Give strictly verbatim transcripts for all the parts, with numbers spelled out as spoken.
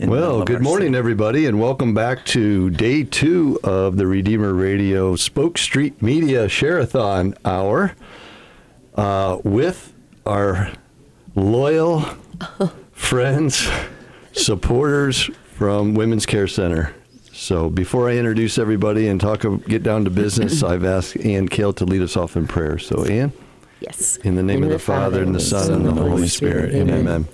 Well, good morning, city. everybody, and welcome back to day two of the Redeemer Radio Spoke Street Media Share-a-thon Hour uh, with our loyal friends, supporters from Women's Care Center. So before I introduce everybody and talk, get down to business, I've asked Ann Kale to lead us off in prayer. So, Ann? Yes. In the name in of the, the Father, and the Son, and the Holy, Holy Spirit. Spirit. Amen. Amen.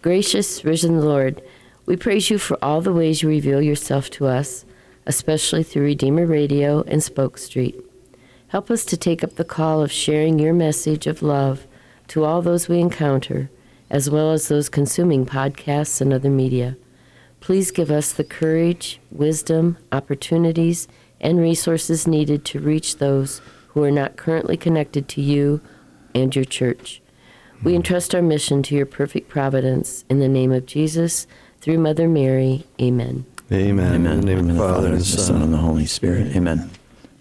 Gracious, risen Lord, we praise you for all the ways you reveal yourself to us, especially through Redeemer Radio and Spoke Street. Help us to take up the call of sharing your message of love to all those we encounter, as well as those consuming podcasts and other media. Please give us the courage, wisdom, opportunities, and resources needed to reach those who are not currently connected to you and your church. We entrust our mission to your perfect providence. In the name of Jesus, through Mother Mary, amen. Amen. Amen. In the name of the Father, and the Son, and the Holy Spirit. Amen.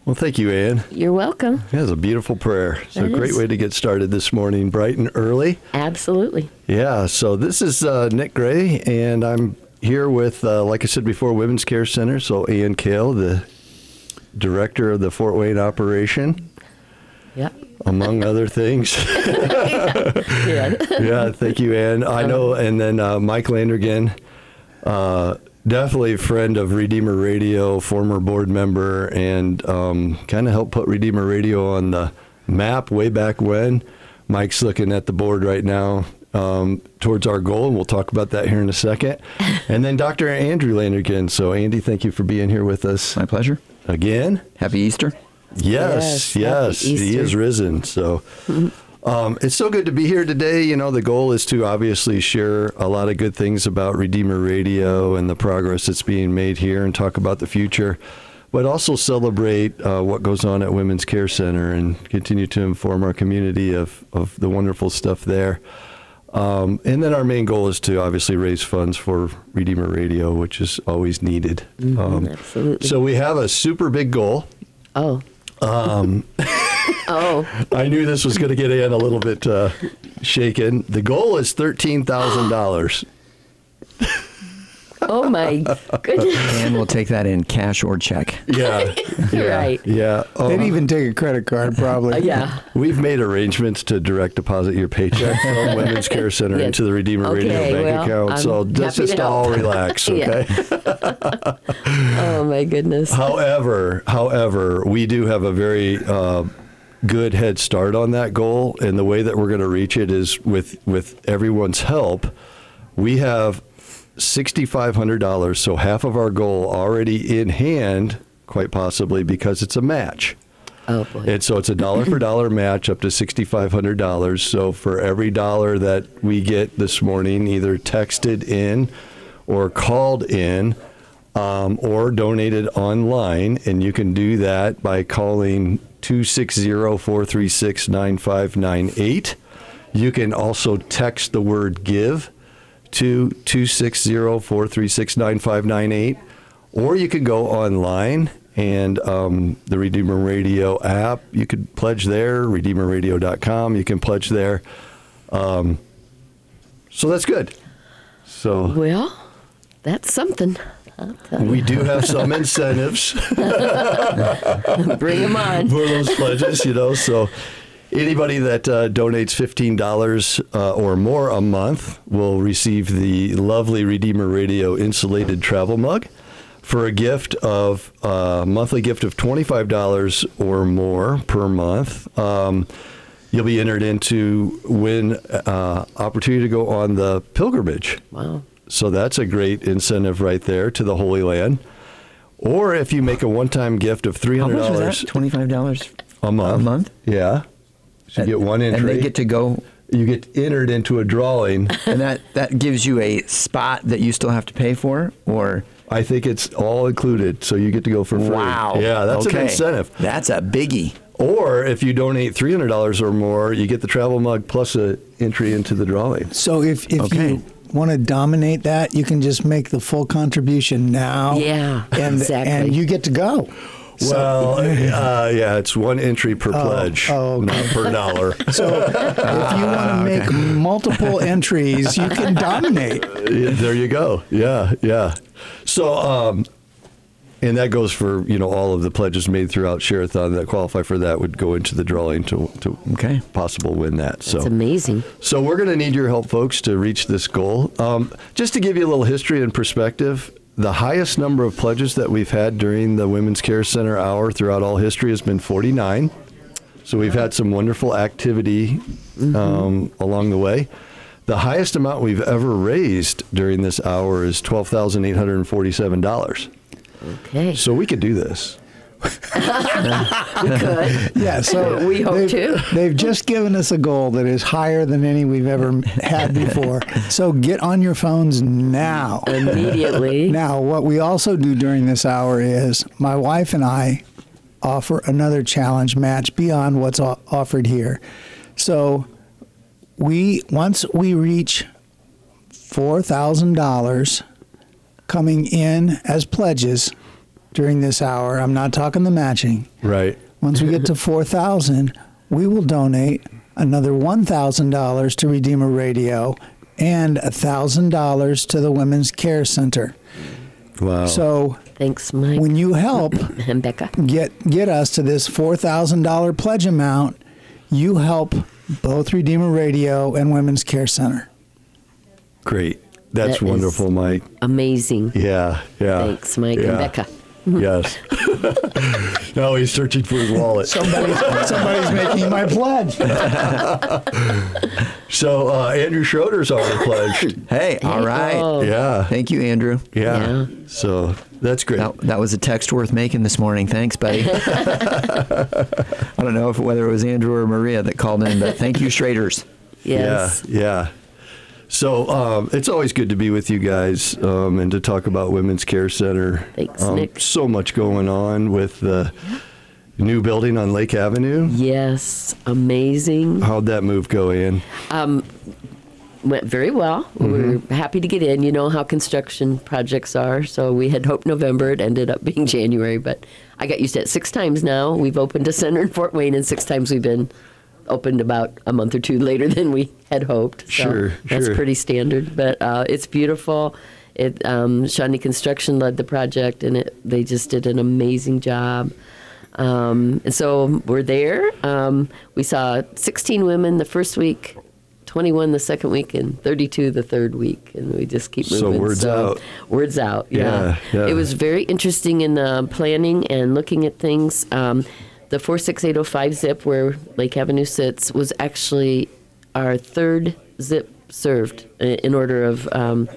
Well, thank you, Ann. You're welcome. That was a beautiful prayer. It's a great way to get started this morning, bright and early. Absolutely. Yeah, so this is uh, Nick Gray, and I'm here with, uh, like I said before, Women's Care Center. So Ann Kale, the director of the Fort Wayne operation. Yeah. Among other things. yeah. Yeah. yeah, thank you, Ann. I know, and then uh, Mike Landergan, uh, definitely a friend of Redeemer Radio, former board member, and um, kind of helped put Redeemer Radio on the map way back when. Mike's looking at the board right now um, towards our goal, and we'll talk about that here in a second. And then Doctor Andrew Landergan. So, Andy, thank you for being here with us. My pleasure. Again. Happy Easter. Yes, yes, yes he is risen. So um, it's so good to be here today. You know, the goal is to obviously share a lot of good things about Redeemer Radio and the progress that's being made here and talk about the future, but also celebrate uh, what goes on at Women's Care Center and continue to inform our community of, of the wonderful stuff there. Um, and then our main goal is to obviously raise funds for Redeemer Radio, which is always needed. Mm-hmm, um, absolutely. So we have a super big goal. Oh. Um, oh, I knew this was going to get Ann a little bit uh, shaken. The goal is thirteen thousand dollars. Oh my goodness! And we'll take that in cash or check. Yeah, yeah. Right. Yeah, um, they'd even take a credit card probably. Uh, yeah, we've made arrangements to direct deposit your paycheck from Women's Care Center yes. into the Redeemer okay, Radio bank well, account. I'm so let's just all relax, okay? Oh my goodness. However, however, we do have a very uh, good head start on that goal, and the way that we're going to reach it is with with everyone's help. We have six thousand five hundred dollars, so half of our goal already in hand, quite possibly, because it's a match. Oh, boy. And so it's a dollar for dollar match up to six thousand five hundred dollars. So for every dollar that we get this morning, either texted in or called in um, or donated online, and you can do that by calling two six zero, four three six, nine five nine eight. You can also text the word give to two six zero, four three six, nine five nine eight, or you can go online and um, the Redeemer Radio app. You could pledge there, redeemer radio dot com. You can pledge there. Um, so that's good. So well, that's something. We do have some incentives. Bring them on for those pledges, you know. So. Anybody that uh, donates fifteen dollars uh, or more a month will receive the lovely Redeemer Radio insulated travel mug. For a gift of a uh, monthly gift of twenty-five dollars or more per month, um, you'll be entered into win uh, opportunity to go on the pilgrimage. Wow! So that's a great incentive right there to the Holy Land. Or if you make a one-time gift of three hundred dollars. How much was that? twenty-five dollars a month. A month? Yeah. So you get one entry. And they get to go. You get entered into a drawing. And that, that gives you a spot that you still have to pay for? Or I think it's all included, so you get to go for free. Wow. Yeah, that's okay. An incentive. That's a biggie. Or if you donate three hundred dollars or more, you get the travel mug plus an entry into the drawing. So if, if okay. you want to dominate that, you can just make the full contribution now. Yeah, and, exactly. And you get to go. Well, uh, yeah, it's one entry per oh, pledge, oh, okay. not per dollar. So if you want to make okay. multiple entries, you can dominate. There you go. Yeah, yeah. So, um, and that goes for, you know, all of the pledges made throughout Share-a-thon that qualify for that would go into the drawing to to okay. possible win that. So, that's amazing. So we're going to need your help, folks, to reach this goal. Um, just to give you a little history and perspective, the highest number of pledges that we've had during the Women's Care Center Hour throughout all history has been forty-nine. So we've had some wonderful activity um, mm-hmm. along the way. The highest amount we've ever raised during this hour is twelve thousand eight hundred forty-seven dollars. Okay. So we could do this. We could. Yeah, so we hope they've, to. They've just given us a goal that is higher than any we've ever had before. So get on your phones now. Immediately. Now, what we also do during this hour is my wife and I offer another challenge match beyond what's offered here. So we once we reach four thousand dollars coming in as pledges during this hour, I'm not talking the matching. Right. Once we get to four thousand, we will donate another one thousand dollars to Redeemer Radio and one thousand dollars to the Women's Care Center. Wow. So thanks, Mike. When you help and Becca. get get us to this four thousand dollars pledge amount, you help both Redeemer Radio and Women's Care Center. Great. That's that wonderful, Mike. Amazing. Yeah, yeah. Thanks, Mike yeah. and Becca. Yes. No, he's searching for his wallet. Somebody's, somebody's making my pledge. So uh, Andrew Schroeder's already pledged. Hey, all right. Oh. Yeah. Thank you, Andrew. Yeah. yeah. So that's great. That, that was a text worth making this morning. Thanks, buddy. I don't know if whether it was Andrew or Maria that called in, but thank you, Schroeder's. Yes. Yeah. Yeah. So um, it's always good to be with you guys um, and to talk about Women's Care Center. Thanks, um, Nick. So much going on with the new building on Lake Avenue. Yes, amazing. How'd that move go, Ann? Um, went very well. Mm-hmm. We were happy to get in. You know how construction projects are. So we had hoped November. It ended up being January. But I got used to it six times now. We've opened a center in Fort Wayne, and six times we've been opened about a month or two later than we had hoped. So sure, that's sure. pretty standard, but uh, it's beautiful. It um, Shawnee Construction led the project, and it, they just did an amazing job. Um, and so we're there. Um, we saw sixteen women the first week, twenty-one the second week, and thirty-two the third week, and we just keep moving. So words so, out. Words out, yeah. Yeah, yeah. It was very interesting in uh, planning and looking at things. Um, The four six eight oh five zip where Lake Avenue sits was actually our third zip served in order of um,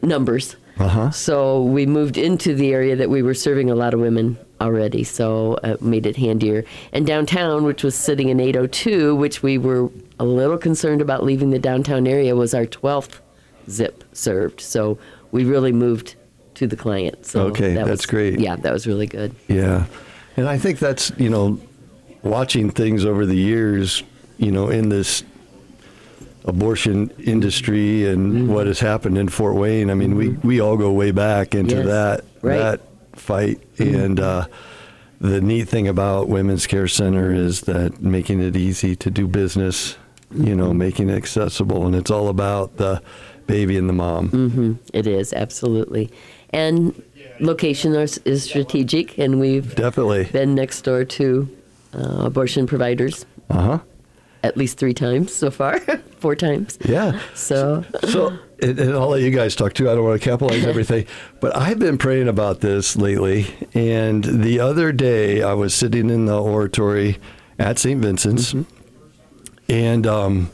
numbers. Uh-huh. So we moved into the area that we were serving a lot of women already, so it made it handier. And downtown, which was sitting in eight oh two, which we were a little concerned about leaving the downtown area, was our twelfth zip served. So we really moved to the client. So okay, that that's was, great. Yeah, that was really good. Yeah. And I think that's, you know, watching things over the years, you know, in this abortion industry and mm-hmm. what has happened in Fort Wayne. I mean, mm-hmm. we, we all go way back into yes. that right. that fight. Mm-hmm. And uh, the neat thing about Women's Care Center is that making it easy to do business, mm-hmm. you know, making it accessible. And it's all about the baby and the mom. Mm-hmm. It is, absolutely. And location is strategic, and we've definitely been next door to uh, abortion providers. Uh-huh. At least three times so far, four times. Yeah. So, so and, and I'll let you guys talk too. I don't want to capitalize everything, but I've been praying about this lately. And the other day, I was sitting in the oratory at Saint Vincent's, mm-hmm. and um,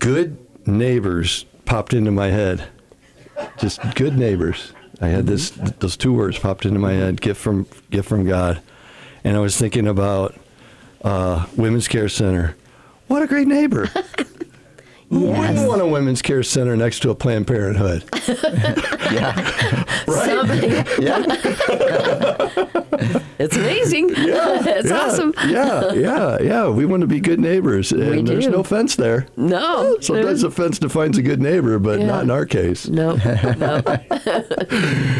good neighbors popped into my head. Just good neighbors. I had this; those two words popped into my head: "Gift from, gift from God," and I was thinking about uh, Women's Care Center. What a great neighbor! Yes. We want a Women's Care Center next to a Planned Parenthood. Yeah, right. Somebody. Yeah. It's amazing. Yeah, it's yeah, awesome. Yeah, yeah, yeah. We want to be good neighbors, and we do. There's no fence there. No. Sometimes a fence defines a good neighbor, but yeah. not in our case. No, no.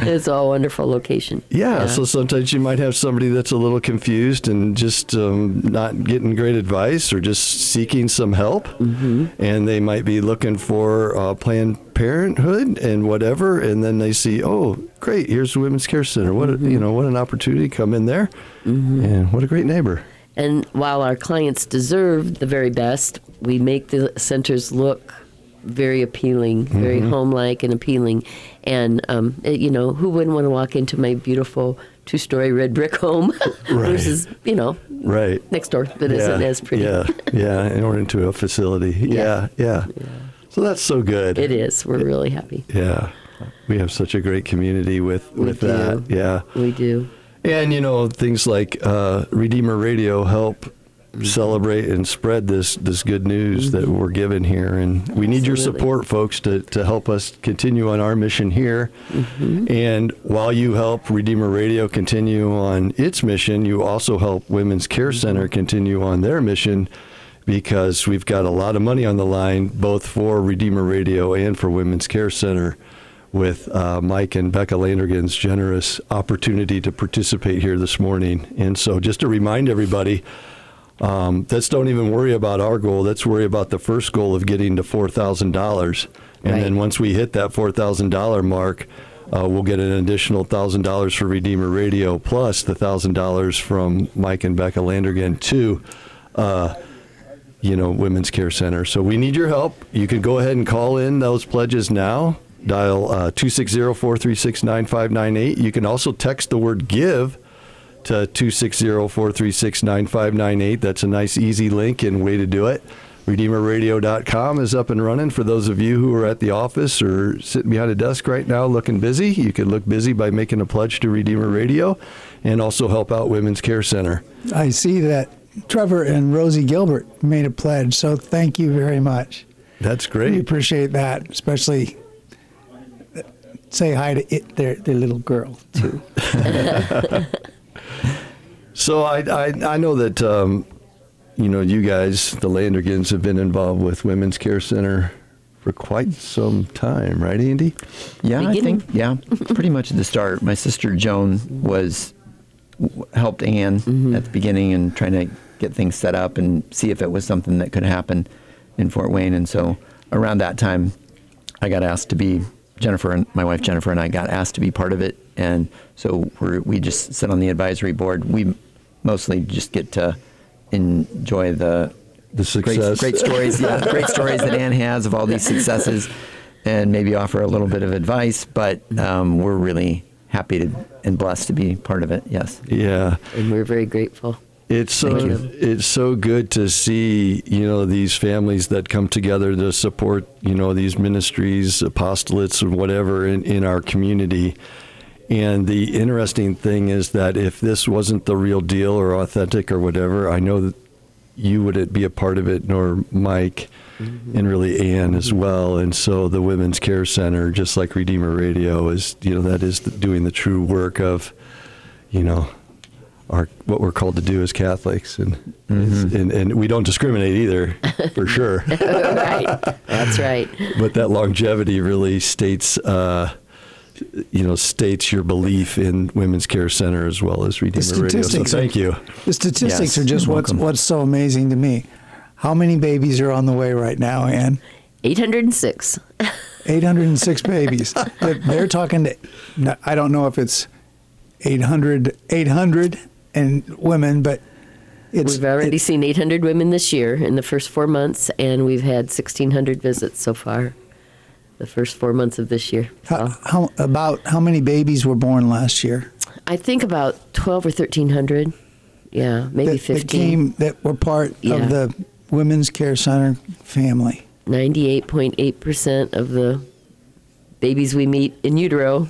It's all wonderful location. Yeah, yeah, so sometimes you might have somebody that's a little confused and just um, not getting great advice or just seeking some help, mm-hmm. and they might be looking for uh, Planned Parenthood and whatever, and then they see, oh, great, here's the Women's Care Center. What mm-hmm. a, you know, what an opportunity to come in there, mm-hmm. and what a great neighbor. And while our clients deserve the very best, we make the centers look very appealing, mm-hmm. very home-like and appealing. And, um, it, you know, who wouldn't want to walk into my beautiful two-story red brick home, right. which is, you know, right. next door that yeah. isn't as pretty. Yeah, yeah, and we're into a facility. Yeah. Yeah, yeah, yeah. So that's so good. It is. We're it, really happy. Yeah. We have such a great community with, with that. Yeah. We do. And, you know, things like uh, Redeemer Radio help celebrate and spread this this good news mm-hmm. that we're given here, and we need Absolutely. Your support, folks, to, to help us continue on our mission here, mm-hmm. and while you help Redeemer Radio continue on its mission, you also help Women's Care Center continue on their mission, because we've got a lot of money on the line both for Redeemer Radio and for Women's Care Center with uh, Mike and Becca Landergan's generous opportunity to participate here this morning. And so just to remind everybody, Um, let's don't even worry about our goal. Let's worry about the first goal of getting to four thousand dollars. And right. then once we hit that four thousand dollars mark, uh, we'll get an additional one thousand dollars for Redeemer Radio, plus the one thousand dollars from Mike and Becca Landergan to, uh, you know, Women's Care Center. So we need your help. You can go ahead and call in those pledges now. Dial uh, two six zero, four three six, nine five nine eight. You can also text the word GIVE to two six zero, four three six, nine five nine eight. That's a nice, easy link and way to do it. Redeemer Radio dot com is up and running. For those of you who are at the office or sitting behind a desk right now looking busy, you can look busy by making a pledge to Redeemer Radio and also help out Women's Care Center. I see that Trevor and Rosie Gilbert made a pledge, so thank you very much. That's great. We appreciate that, especially... Say hi to it, their, their little girl, too. So I, I I know that, um, you know, you guys, the Landergans, have been involved with Women's Care Center for quite some time, right, Andy? Yeah, Beginning. I think, yeah, pretty much at the start. My sister Joan was helped Ann mm-hmm. at the beginning and trying to get things set up and see if it was something that could happen in Fort Wayne. And so around that time, I got asked to be, Jennifer and my wife Jennifer and I got asked to be part of it. And so we're, we just sit on the advisory board. We mostly just get to enjoy the, the success. Great, great stories, yeah, great stories that Ann has of all these successes, and maybe offer a little bit of advice. But um, we're really happy to, and blessed to be part of it. Yes. Yeah. And we're very grateful. It's so it's so good to see, you know, these families that come together to support, you know, these ministries, apostolates, and whatever in, in our community. And the interesting thing is that if this wasn't the real deal or authentic or whatever, I know that you wouldn't be a part of it, nor Mike, mm-hmm. and really Ann as well. And so the Women's Care Center, just like Redeemer Radio, is, you know, that is doing the true work of, you know, Our, what we're called to do as Catholics, and mm-hmm. and, and we don't discriminate either, for sure. Right, that's right. But that longevity really states, uh, you know, states your belief in Women's Care Center as well as Redeemer Radio. So thank you. The statistics yes, are just what's what's so amazing to me. How many babies are on the way right now, Ann? Eight hundred and six. Eight hundred and six babies. They're, they're talking to. I don't know if it's eight hundred, eight hundred. And women, but it's... We've already it, seen eight hundred women this year in the first four months, and we've had sixteen hundred visits so far, the first four months of this year. So. How, how about how many babies were born last year? I think about twelve or thirteen hundred. Yeah, maybe that, fifteen. That came, that were part yeah. of the Women's Care Center family. ninety-eight point eight percent of the babies we meet in utero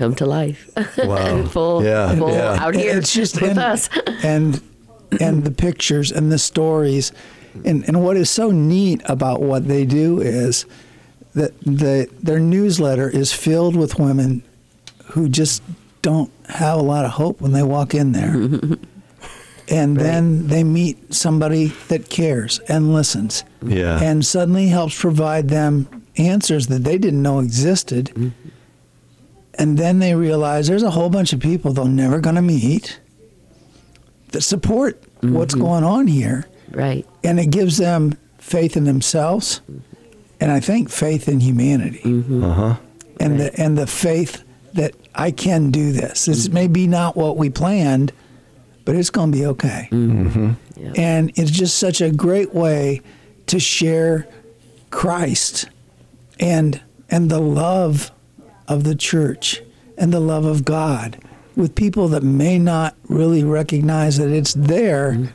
come to life. Wow. full, yeah. full yeah. out here it's just, with and, us. and and the pictures and the stories. And and what is so neat about what they do is that the their newsletter is filled with women who just don't have a lot of hope when they walk in there. And right. then they meet somebody that cares and listens. Yeah. And suddenly helps provide them answers that they didn't know existed. Mm-hmm. And then they realize there's a whole bunch of people they're never going to meet that support mm-hmm. what's going on here. Right. And it gives them faith in themselves, and I think faith in humanity. Mm-hmm. Uh-huh. And right. the and the faith that I can do this. This mm-hmm. may be not what we planned, but it's going to be okay. Mm-hmm. Yeah. And it's just such a great way to share Christ and and the love of the church and the love of God with people that may not really recognize that it's there, mm-hmm.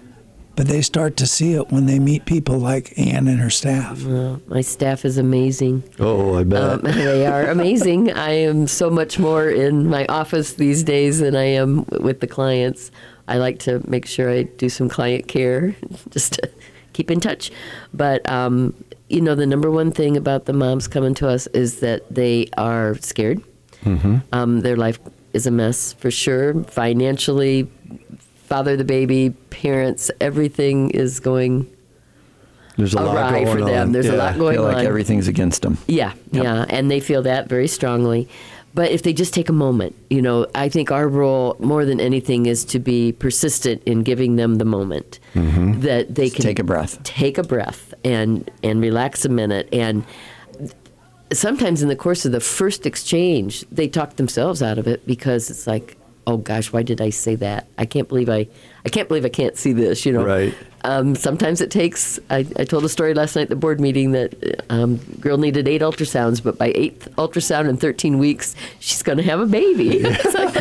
but they start to see it when they meet people like Ann and her staff. Well, my staff is amazing. Oh, I bet. Um, they are amazing. I am so much more in my office these days than I am with the clients. I like to make sure I do some client care just to keep in touch. But, um, you know, the number one thing about the moms coming to us is that they are scared. Mm-hmm. Um, their life is a mess for sure, financially, father, the baby, parents, everything is going There's a awry lot going for them. On. There's yeah, a lot going on. They feel like on. Everything's against them. Yeah, yep. yeah, and they feel that very strongly. But if they just take a moment, you know, I think our role more than anything is to be persistent in giving them the moment mm-hmm. that they just can take a breath, take a breath, and and relax a minute. And sometimes in the course of the first exchange, they talk themselves out of it because it's like, oh gosh, why did I say that? I can't believe I, I can't believe I can't see this, you know. Right. Um, sometimes it takes, I, I told a story last night at the board meeting that um girl needed eight ultrasounds, but by eighth ultrasound in thirteen weeks, she's going to have a baby. It's like,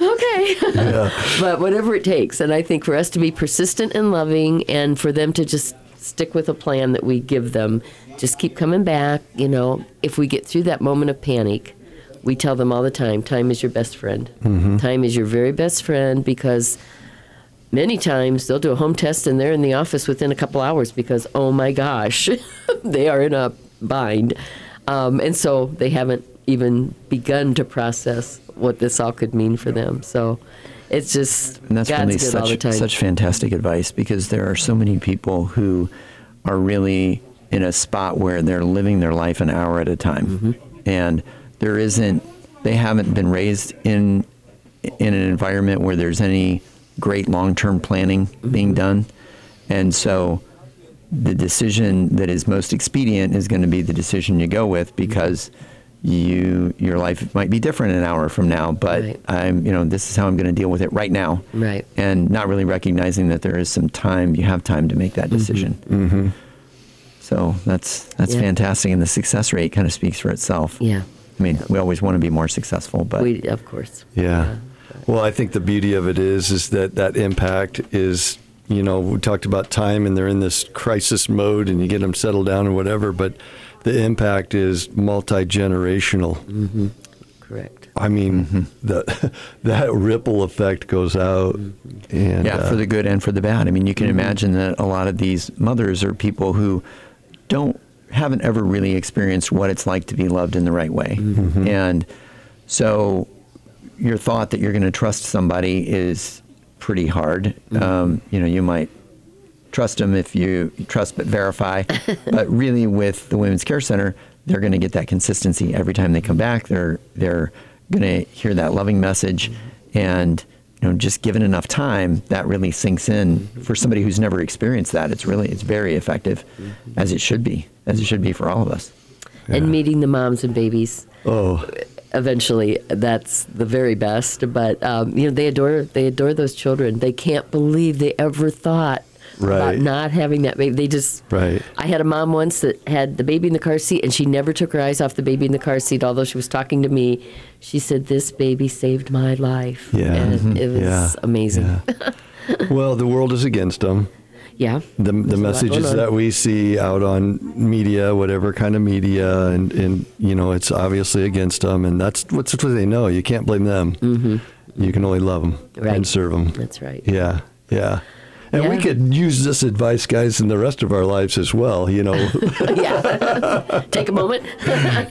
okay. Yeah. But whatever it takes. And I think for us to be persistent and loving and for them to just stick with a plan that we give them, just keep coming back, you know, if we get through that moment of panic. We tell them all the time, time is your best friend. Mm-hmm. Time is your very best friend because many times they'll do a home test and they're in the office within a couple hours because, oh my gosh, they are in a bind. Um, and so they haven't even begun to process what this all could mean for them. So it's just, and that's God's really good such, all the time. Such fantastic advice because there are so many people who are really in a spot where they're living their life an hour at a time. Mm-hmm. And there isn't, they haven't been raised in in an environment where there's any great long-term planning mm-hmm. being done. And so the decision that is most expedient is going to be the decision you go with because you your life might be different an hour from now, but right. I'm, you know, this is how I'm going to deal with it right now. Right. And not really recognizing that there is some time, you have time to make that decision. Mm-hmm. Mm-hmm. So that's that's yeah. fantastic. And the success rate kind of speaks for itself. Yeah. I mean, we always want to be more successful, but we, of course. Yeah. Well, I think the beauty of it is, is that that impact is, you know, we talked about time and they're in this crisis mode and you get them settled down or whatever, but the impact is multi-generational. Mm-hmm. Correct. I mean, mm-hmm. the, that ripple effect goes out. Mm-hmm. And, yeah, uh, for the good and for the bad. I mean, you can mm-hmm. imagine that a lot of these mothers are people who don't haven't ever really experienced what it's like to be loved in the right way. Mm-hmm. And so your thought that you're going to trust somebody is pretty hard. Mm-hmm. Um, you know, you might trust them if you trust but verify. But really with the Women's Care Center, they're going to get that consistency. Every time they come back, they're they're going to hear that loving message. Mm-hmm. And you know, just given enough time, that really sinks in. For somebody who's never experienced that, it's really, it's very effective, as it should be, as it should be for all of us. Yeah. And meeting the moms and babies. Oh. Eventually, that's the very best. But, um, you know, they adore, they adore those children. They can't believe they ever thought right. about not having that baby. They just, right. I had a mom once that had the baby in the car seat, and she never took her eyes off the baby in the car seat, although she was talking to me. She said, this baby saved my life. Yeah. And it, it was yeah. amazing. Yeah. Well, the world is against them. Yeah. The the messages that we see out on media, whatever kind of media, and, and you know, it's obviously against them. And that's what's what they know. You can't blame them. Mm-hmm. You can only love them right. and serve them. That's right. Yeah. Yeah. And yeah. we could use this advice, guys, in the rest of our lives as well, you know. yeah. Take a moment.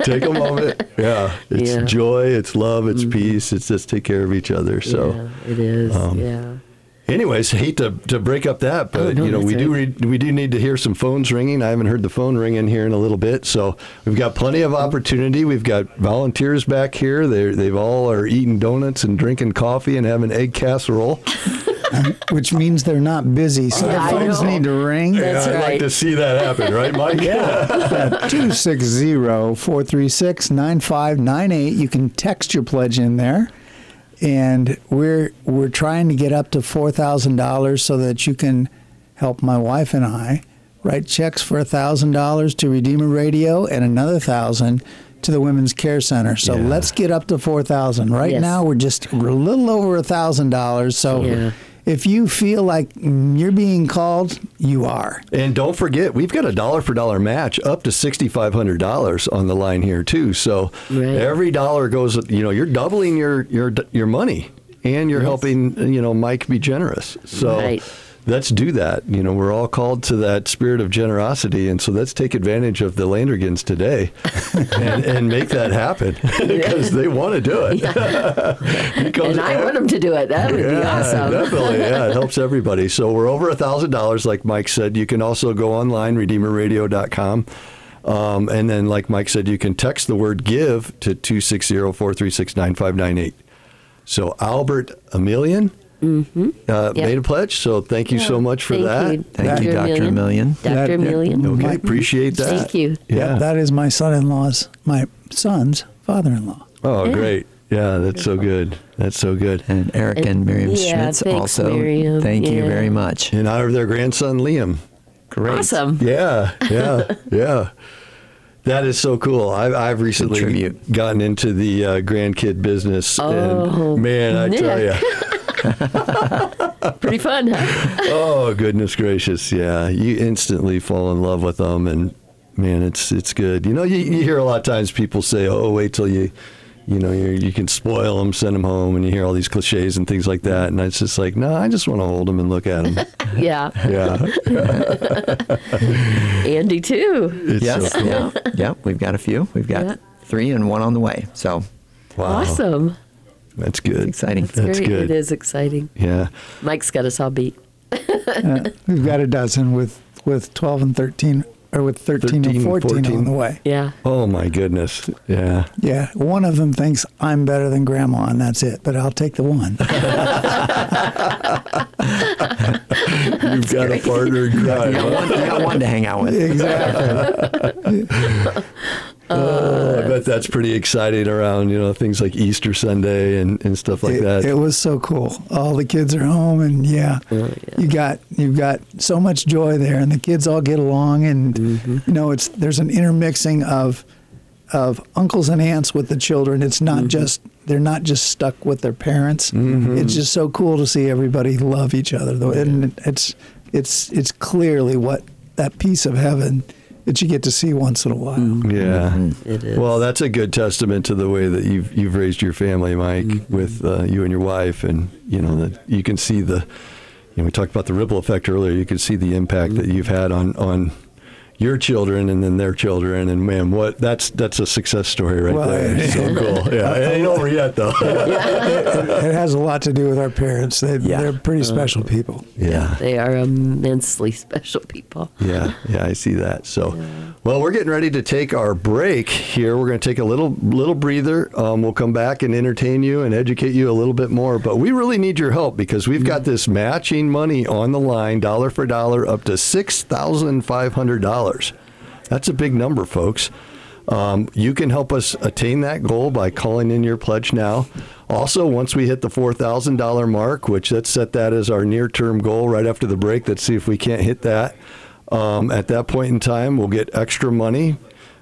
Take a moment. Yeah. It's yeah. joy. It's love. It's mm-hmm. peace. It's just take care of each other. So yeah, it is. Um, yeah. Anyways, hate to, to break up that, but oh, no, you know we do re- we do need to hear some phones ringing. I haven't heard the phone ring in here in a little bit, so we've got plenty of opportunity. We've got volunteers back here. They they've all are eating donuts and drinking coffee and having egg casserole. Um, which means they're not busy, so the phones need to ring. That's yeah, I'd right. like to see that happen, right, Mike? Yeah. two six zero, four three six, nine five nine eight. You can text your pledge in there. And we're we're trying to get up to four thousand dollars so that you can help my wife and I write checks for one thousand dollars to Redeemer Radio and another one thousand dollars to the Women's Care Center. So yeah. let's get up to four thousand dollars. Right yes. now we're just we're a little over one thousand dollars. So yeah. if you feel like you're being called, you are. And don't forget, we've got a dollar-for-dollar match up to six thousand five hundred dollars on the line here, too. So right. every dollar goes, you know, you're doubling your your, your money, and you're yes. helping, you know, Mike be generous. So right. let's do that. You know, we're all called to that spirit of generosity, and so let's take advantage of the Landergans today and, and make that happen because they want to do it. Yeah. because, and I want them to do it. That would yeah, be awesome. Definitely. Yeah, it helps everybody. So we're over one thousand dollars, like Mike said. You can also go online, redeemer radio dot com. Um, and then, like Mike said, you can text the word GIVE to two six zero, four three six, nine five nine eight. So Albert Emelian. Mm-hmm. Uh, yep. Made a pledge, so thank you yeah. so much for thank that. You. Thank Doctor you, Doctor Emelian. Doctor Emelian. Okay, my, appreciate that. Thank you. Yeah, that is my son-in-law's, my son's father-in-law. Oh, yeah. great. Yeah, that's so good. That's so good. And Eric and, and Miriam yeah, Schmitz thanks, also. Miriam. Thank yeah. you very much. In honor of their grandson, Liam. Great. Awesome. Yeah, yeah, yeah. That is so cool. I've, I've recently Contribute. gotten into the uh, grandkid business. Oh, and man, I Nick. tell you. Pretty fun, huh? Oh, goodness gracious. Yeah. You instantly fall in love with them, and man, it's it's good. You know, you, you hear a lot of times people say, oh, wait till you, you know, you you can spoil them, send them home, and you hear all these cliches and things like that. And it's just like, no, I just want to hold them and look at them. yeah. Yeah. Andy, too. It's yes. So cool. Yeah. Yeah. We've got a few. We've got yeah. three and one on the way. So wow. Awesome. That's good. That's exciting. That's, That's good. It is exciting. Yeah. Mike's got us all beat. uh, we've got a dozen with, with twelve and thirteen, or with thirteen, thirteen and fourteen, fourteen on the way. Yeah. Oh, my goodness. Yeah. Yeah. One of them thinks I'm better than Grandma, and that's it. But I'll take the one. You've got great. a partner in crime. You got one, you got one to hang out with. Exactly. Uh, I bet that's pretty exciting around, you know, things like Easter Sunday and, and stuff like it, that. It was so cool. All the kids are home, and yeah, oh, yeah. you got you've got so much joy there, and the kids all get along, and mm-hmm. you know, it's there's an intermixing of of uncles and aunts with the children. It's not mm-hmm. just they're not just stuck with their parents. Mm-hmm. It's just so cool to see everybody love each other, though, yeah. and it's it's it's clearly what that piece of heaven that you get to see once in a while. Yeah. Mm-hmm. It is. Well, that's a good testament to the way that you've you've raised your family, Mike, mm-hmm. with uh, you and your wife, and you know that you can see the. You know, we talked about the ripple effect earlier. You can see the impact mm-hmm. that you've had on on your children and then their children, and man, what that's that's a success story right well, there. It's so cool. Yeah, it ain't over yet though. it, it has a lot to do with our parents. They, yeah. They're pretty special uh, people. Yeah. yeah, they are immensely special people. Yeah, yeah, I see that. So, yeah. well, we're getting ready to take our break here. We're going to take a little little breather. Um, we'll come back and entertain you and educate you a little bit more. But we really need your help because we've got this matching money on the line, dollar for dollar, up to six thousand five hundred dollars. That's a big number, folks. Um, you can help us attain that goal by calling in your pledge now. Also, once we hit the four thousand dollars mark, which let's set that as our near-term goal right after the break. Let's see if we can't hit that. Um, at that point in time, we'll get extra money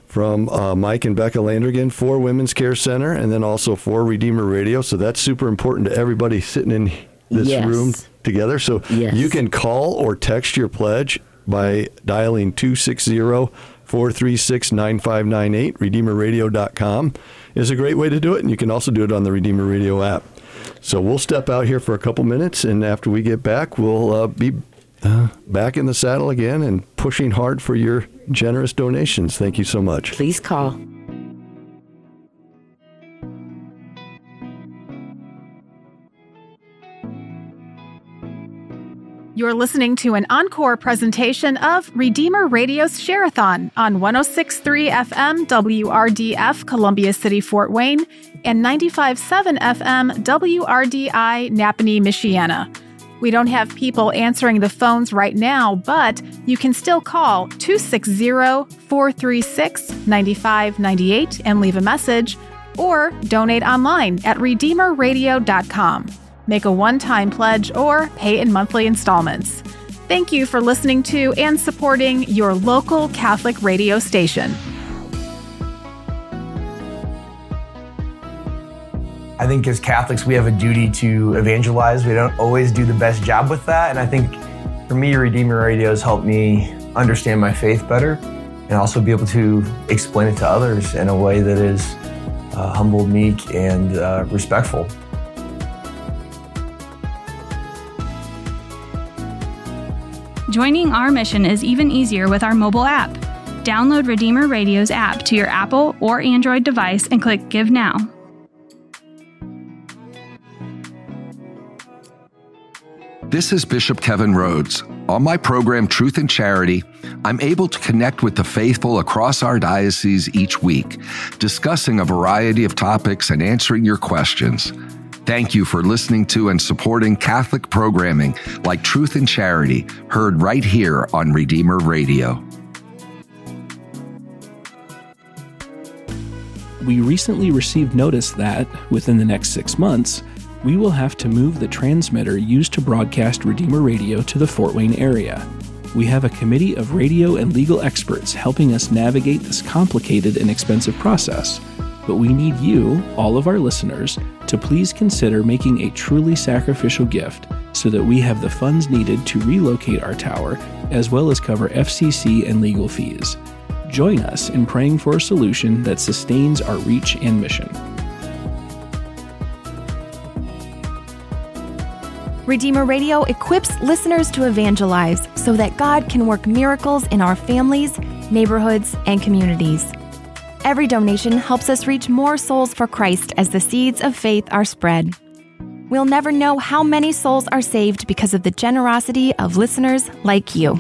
from uh, Mike and Becca Landergan for Women's Care Center and then also for Redeemer Radio. So that's super important to everybody sitting in this yes. room together. So yes. you can call or text your pledge by dialing two six zero, four three six, nine five nine eight. redeemer radio dot com is a great way to do it, and you can also do it on the Redeemer Radio app. So we'll step out here for a couple minutes, and after we get back, we'll uh, be uh, back in the saddle again and pushing hard for your generous donations. Thank you so much. Please call. You're listening to an encore presentation of Redeemer Radio's Share-a-thon on one oh six point three F M W R D F Columbia City, Fort Wayne, and ninety-five point seven F M W R D I Napanee, Michiana. We don't have people answering the phones right now, but you can still call two six zero, four three six, nine five nine eight and leave a message, or donate online at redeemer radio dot com. Make a one-time pledge, or pay in monthly installments. Thank you for listening to and supporting your local Catholic radio station. I think as Catholics, we have a duty to evangelize. We don't always do the best job with that. And I think for me, Redeemer Radio has helped me understand my faith better and also be able to explain it to others in a way that is uh, humble, meek, and uh, respectful. Joining our mission is even easier with our mobile app. Download Redeemer Radio's app to your Apple or Android device and click Give Now. This is Bishop Kevin Rhodes. On my program, Truth and Charity, I'm able to connect with the faithful across our diocese each week, discussing a variety of topics and answering your questions. Thank you for listening to and supporting Catholic programming like Truth and Charity, heard right here on Redeemer Radio. We recently received notice that, within the next six months, we will have to move the transmitter used to broadcast Redeemer Radio to the Fort Wayne area. We have a committee of radio and legal experts helping us navigate this complicated and expensive process. But we need you, all of our listeners, to please consider making a truly sacrificial gift so that we have the funds needed to relocate our tower, as well as cover F C C and legal fees. Join us in praying for a solution that sustains our reach and mission. Redeemer Radio equips listeners to evangelize so that God can work miracles in our families, neighborhoods, and communities. Every donation helps us reach more souls for Christ as the seeds of faith are spread. We'll never know how many souls are saved because of the generosity of listeners like you.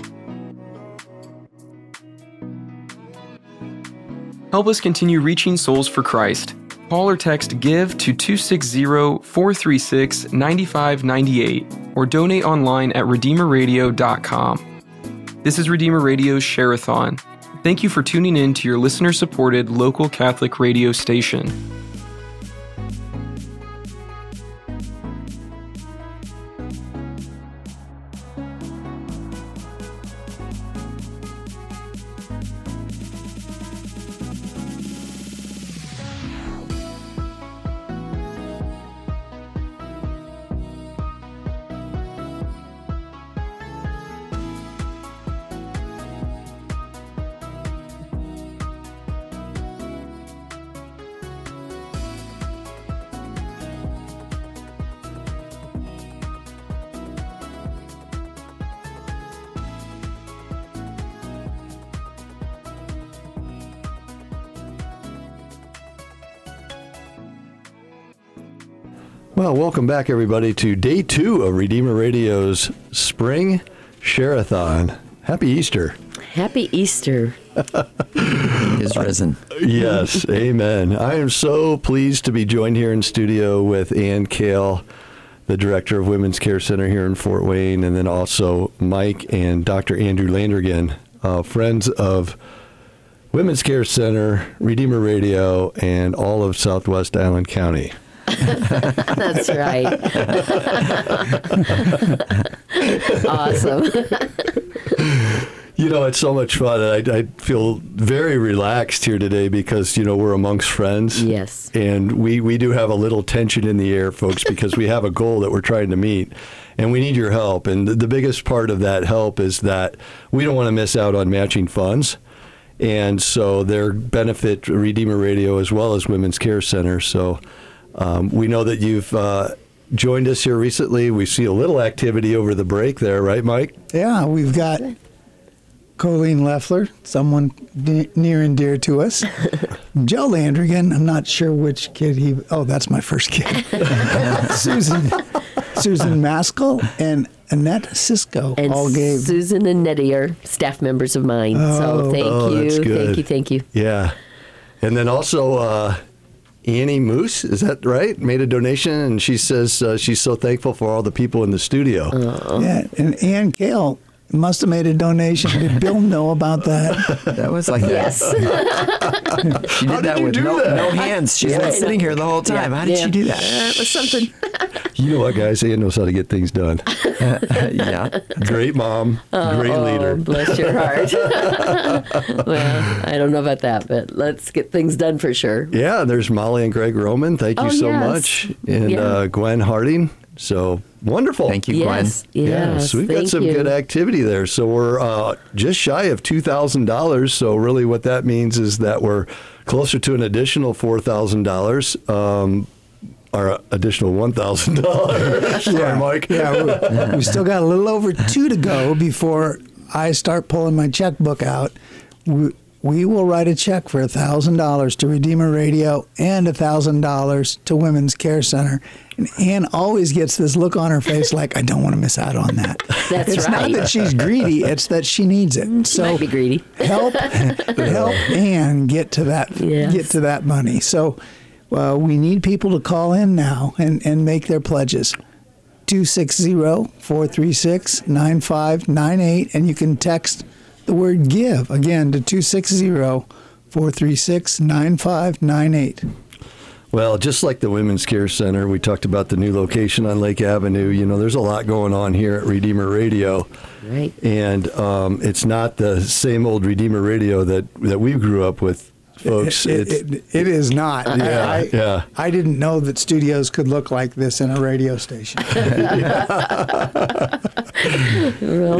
Help us continue reaching souls for Christ. Call or text GIVE to two six zero, four three six, nine five nine eight or donate online at redeemer radio dot com. This is Redeemer Radio's Share-a-thon. Thank you for tuning in to your listener-supported local Catholic radio station. Well, welcome back, everybody, to day two of Redeemer Radio's Spring Share-a-thon. Happy Easter. Happy Easter. He is risen. Yes, amen. I am so pleased to be joined here in studio with Ann Kale, the director of Women's Care Center here in Fort Wayne, and then also Mike and Doctor Andrew Landergan, uh, friends of Women's Care Center, Redeemer Radio, and all of Southwest Island County. That's right. Awesome. You know, it's so much fun. I, I feel very relaxed here today because, you know, we're amongst friends. Yes. And we, we do have a little tension in the air, folks, because we have a goal that we're trying to meet. And we need your help. And the, the biggest part of that help is that we don't want to miss out on matching funds. And so they're benefit Redeemer Radio as well as Women's Care Center. So... Um, we know that you've uh, joined us here recently. We see a little activity over the break there, right, Mike? Yeah, we've got Colleen Leffler, someone de- near and dear to us. Joe Landrigan, I'm not sure which kid he... Oh, that's my first kid. Susan Susan Maskell and Annette Cisco and all gave... Susan and Nettie are staff members of mine. Oh, so thank oh, you. That's good. Thank you, thank you. Yeah. And then also... Uh, Annie Moose, is that right? Made a donation, and she says uh, she's so thankful for all the people in the studio. Uh-oh. Yeah, and Ann Kale must have made a donation. Did Bill know about that? That was like yes. That. She did How did that you with do no, that? no hands. She's yeah, been sitting here the whole time. Yeah. How did yeah. she do that? Uh, it was something. You know what, guys? Ann knows how to get things done. Uh, yeah. Great mom. Oh, great leader. Oh, bless your heart. Well, I don't know about that, but let's get things done for sure. Yeah, there's Molly and Greg Roman. Thank you oh, so yes. much. And yeah. uh, Gwen Harding. So wonderful. Thank you, yes, Gwen. Yes, yeah, so we've got some you. good activity there. So we're uh, just shy of two thousand dollars. So really what that means is that we're closer to an additional four thousand dollars. Um Our additional one thousand dollars. Sorry, Mike. Yeah, we, we still got a little over two to go before I start pulling my checkbook out. We, we will write a check for one thousand dollars to Redeemer Radio and one thousand dollars to Women's Care Center. And Ann always gets this look on her face like, I don't want to miss out on that. That's it's right. It's not that she's greedy. It's that she needs it. She so might be greedy. Help, help Ann get to that, yes. get to that money. So... Well, we need people to call in now and, and make their pledges. two six zero, four three six, nine five nine eight. And you can text the word GIVE, again, to two six zero, four three six, nine five nine eight. Well, just like the Women's Care Center, we talked about the new location on Lake Avenue. You know, there's a lot going on here at Redeemer Radio. Right. And um, it's not the same old Redeemer Radio that, that we grew up with. Folks, it, it, it, it is not. Yeah, I, yeah. I didn't know that studios could look like this in a radio station. Really?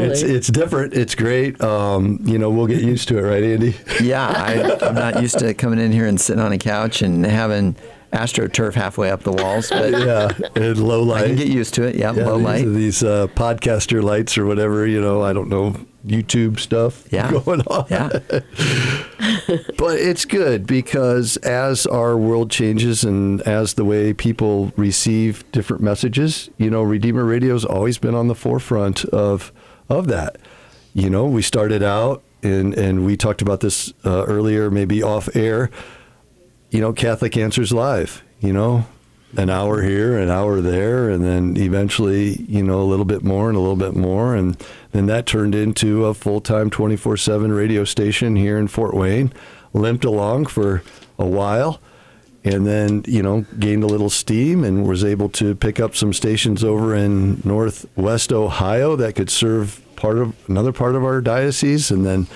It's it's different. It's great. Um, you know, we'll get used to it, right, Andy? Yeah, I, I'm not used to coming in here and sitting on a couch and having AstroTurf halfway up the walls. But yeah, and low light. I can get used to it. Yeah, yeah low these light. These uh, podcaster lights or whatever. You know, I don't know. YouTube stuff yeah. going on. Yeah. But it's good because as our world changes and as the way people receive different messages, you know, Redeemer Radio's always been on the forefront of of that. You know, we started out and, and we talked about this uh, earlier, maybe off air, you know, Catholic Answers Live, you know, an hour here, an hour there, and then eventually, you know, a little bit more and a little bit more. And then that turned into a full-time twenty-four seven radio station here in Fort Wayne, limped along for a while, and then, you know, gained a little steam and was able to pick up some stations over in Northwest Ohio that could serve part of another part of our diocese. And then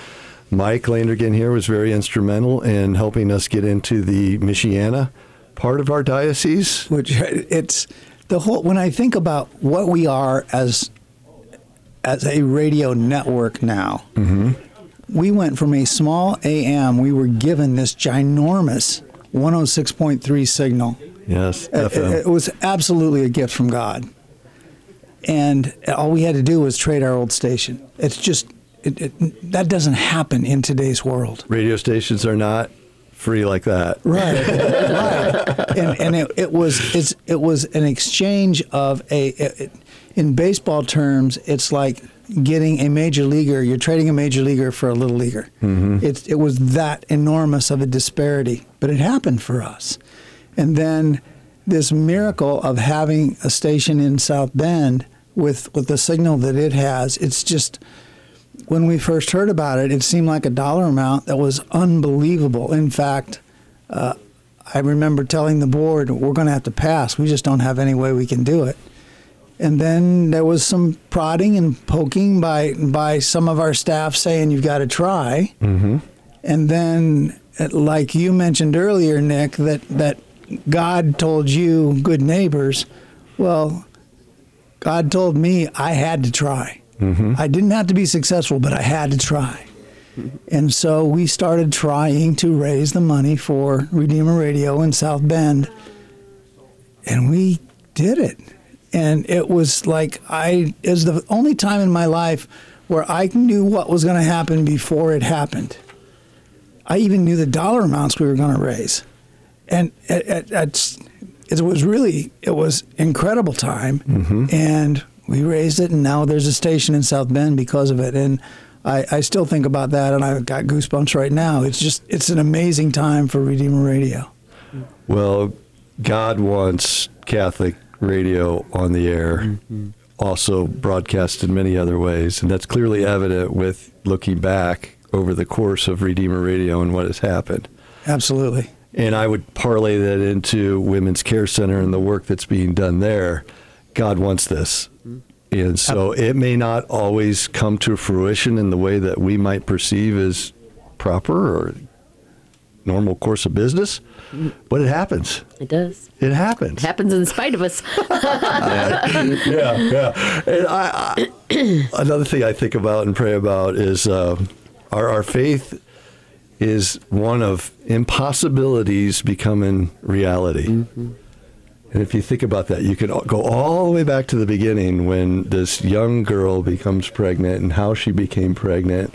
Mike Landergan here was very instrumental in helping us get into the Michiana part of our diocese, which it's the whole. When I think about what we are as as a radio network now, mm-hmm. we went from a small A M. We were given this ginormous one oh six point three signal. Yes, F M. It, it was absolutely a gift from God, and all we had to do was trade our old station. It's just it, it, that doesn't happen in today's world. Radio stations are not free like that, right? Right. And, and it, it was it's, it was an exchange of a. It, it, in baseball terms, it's like getting a major leaguer. You're trading a major leaguer for a little leaguer. Mm-hmm. It it was that enormous of a disparity, but it happened for us. And then this miracle of having a station in South Bend with with the signal that it has. It's just. When we first heard about it, it seemed like a dollar amount that was unbelievable. In fact, uh, I remember telling the board, we're going to have to pass. We just don't have any way we can do it. And then there was some prodding and poking by by some of our staff saying, you've got to try. Mm-hmm. And then, like you mentioned earlier, Nick, that, that God told you good neighbors. Well, God told me I had to try. Mm-hmm. I didn't have to be successful, but I had to try. And so we started trying to raise the money for Redeemer Radio in South Bend, and we did it. And it was like, I is the only time in my life where I knew what was going to happen before it happened. I even knew the dollar amounts we were going to raise. And it, it, it's, it was really, it was incredible time. Mm-hmm. And we raised it, and now there's a station in South Bend because of it. And I, I still think about that, and I've got goosebumps right now. It's just, it's an amazing time for Redeemer Radio. Well, God wants Catholic radio on the air, mm-hmm. also broadcast in many other ways. And that's clearly evident with looking back over the course of Redeemer Radio and what has happened. Absolutely. And I would parlay that into Women's Care Center and the work that's being done there. God wants this. And so it may not always come to fruition in the way that we might perceive as proper or normal course of business, but it happens. It does. It happens. It happens in spite of us. yeah, yeah. And I, I, another thing I think about and pray about is uh, our, our faith is one of impossibilities becoming reality. Mm-hmm. And if you think about that, you can go all the way back to the beginning when this young girl becomes pregnant and how she became pregnant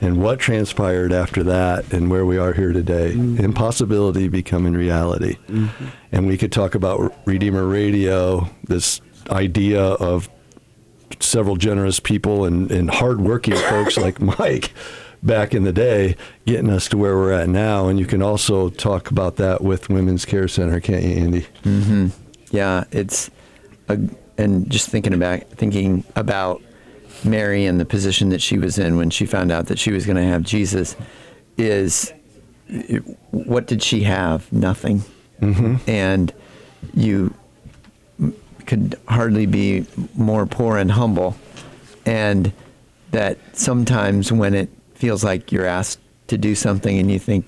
and what transpired after that and where we are here today. Mm-hmm. Impossibility becoming reality. Mm-hmm. And we could talk about Redeemer Radio, this idea of several generous people and, and hardworking folks like Mike back in the day getting us to where we're at now. And you can also talk about that with Women's Care Center, can't you, Andy? Mm-hmm. Yeah, it's a, and just thinking about thinking about Mary and the position that she was in when she found out that she was going to have Jesus is, what did she have? Nothing. Mm-hmm. And you could hardly be more poor and humble, and that sometimes when it feels like you're asked to do something and you think,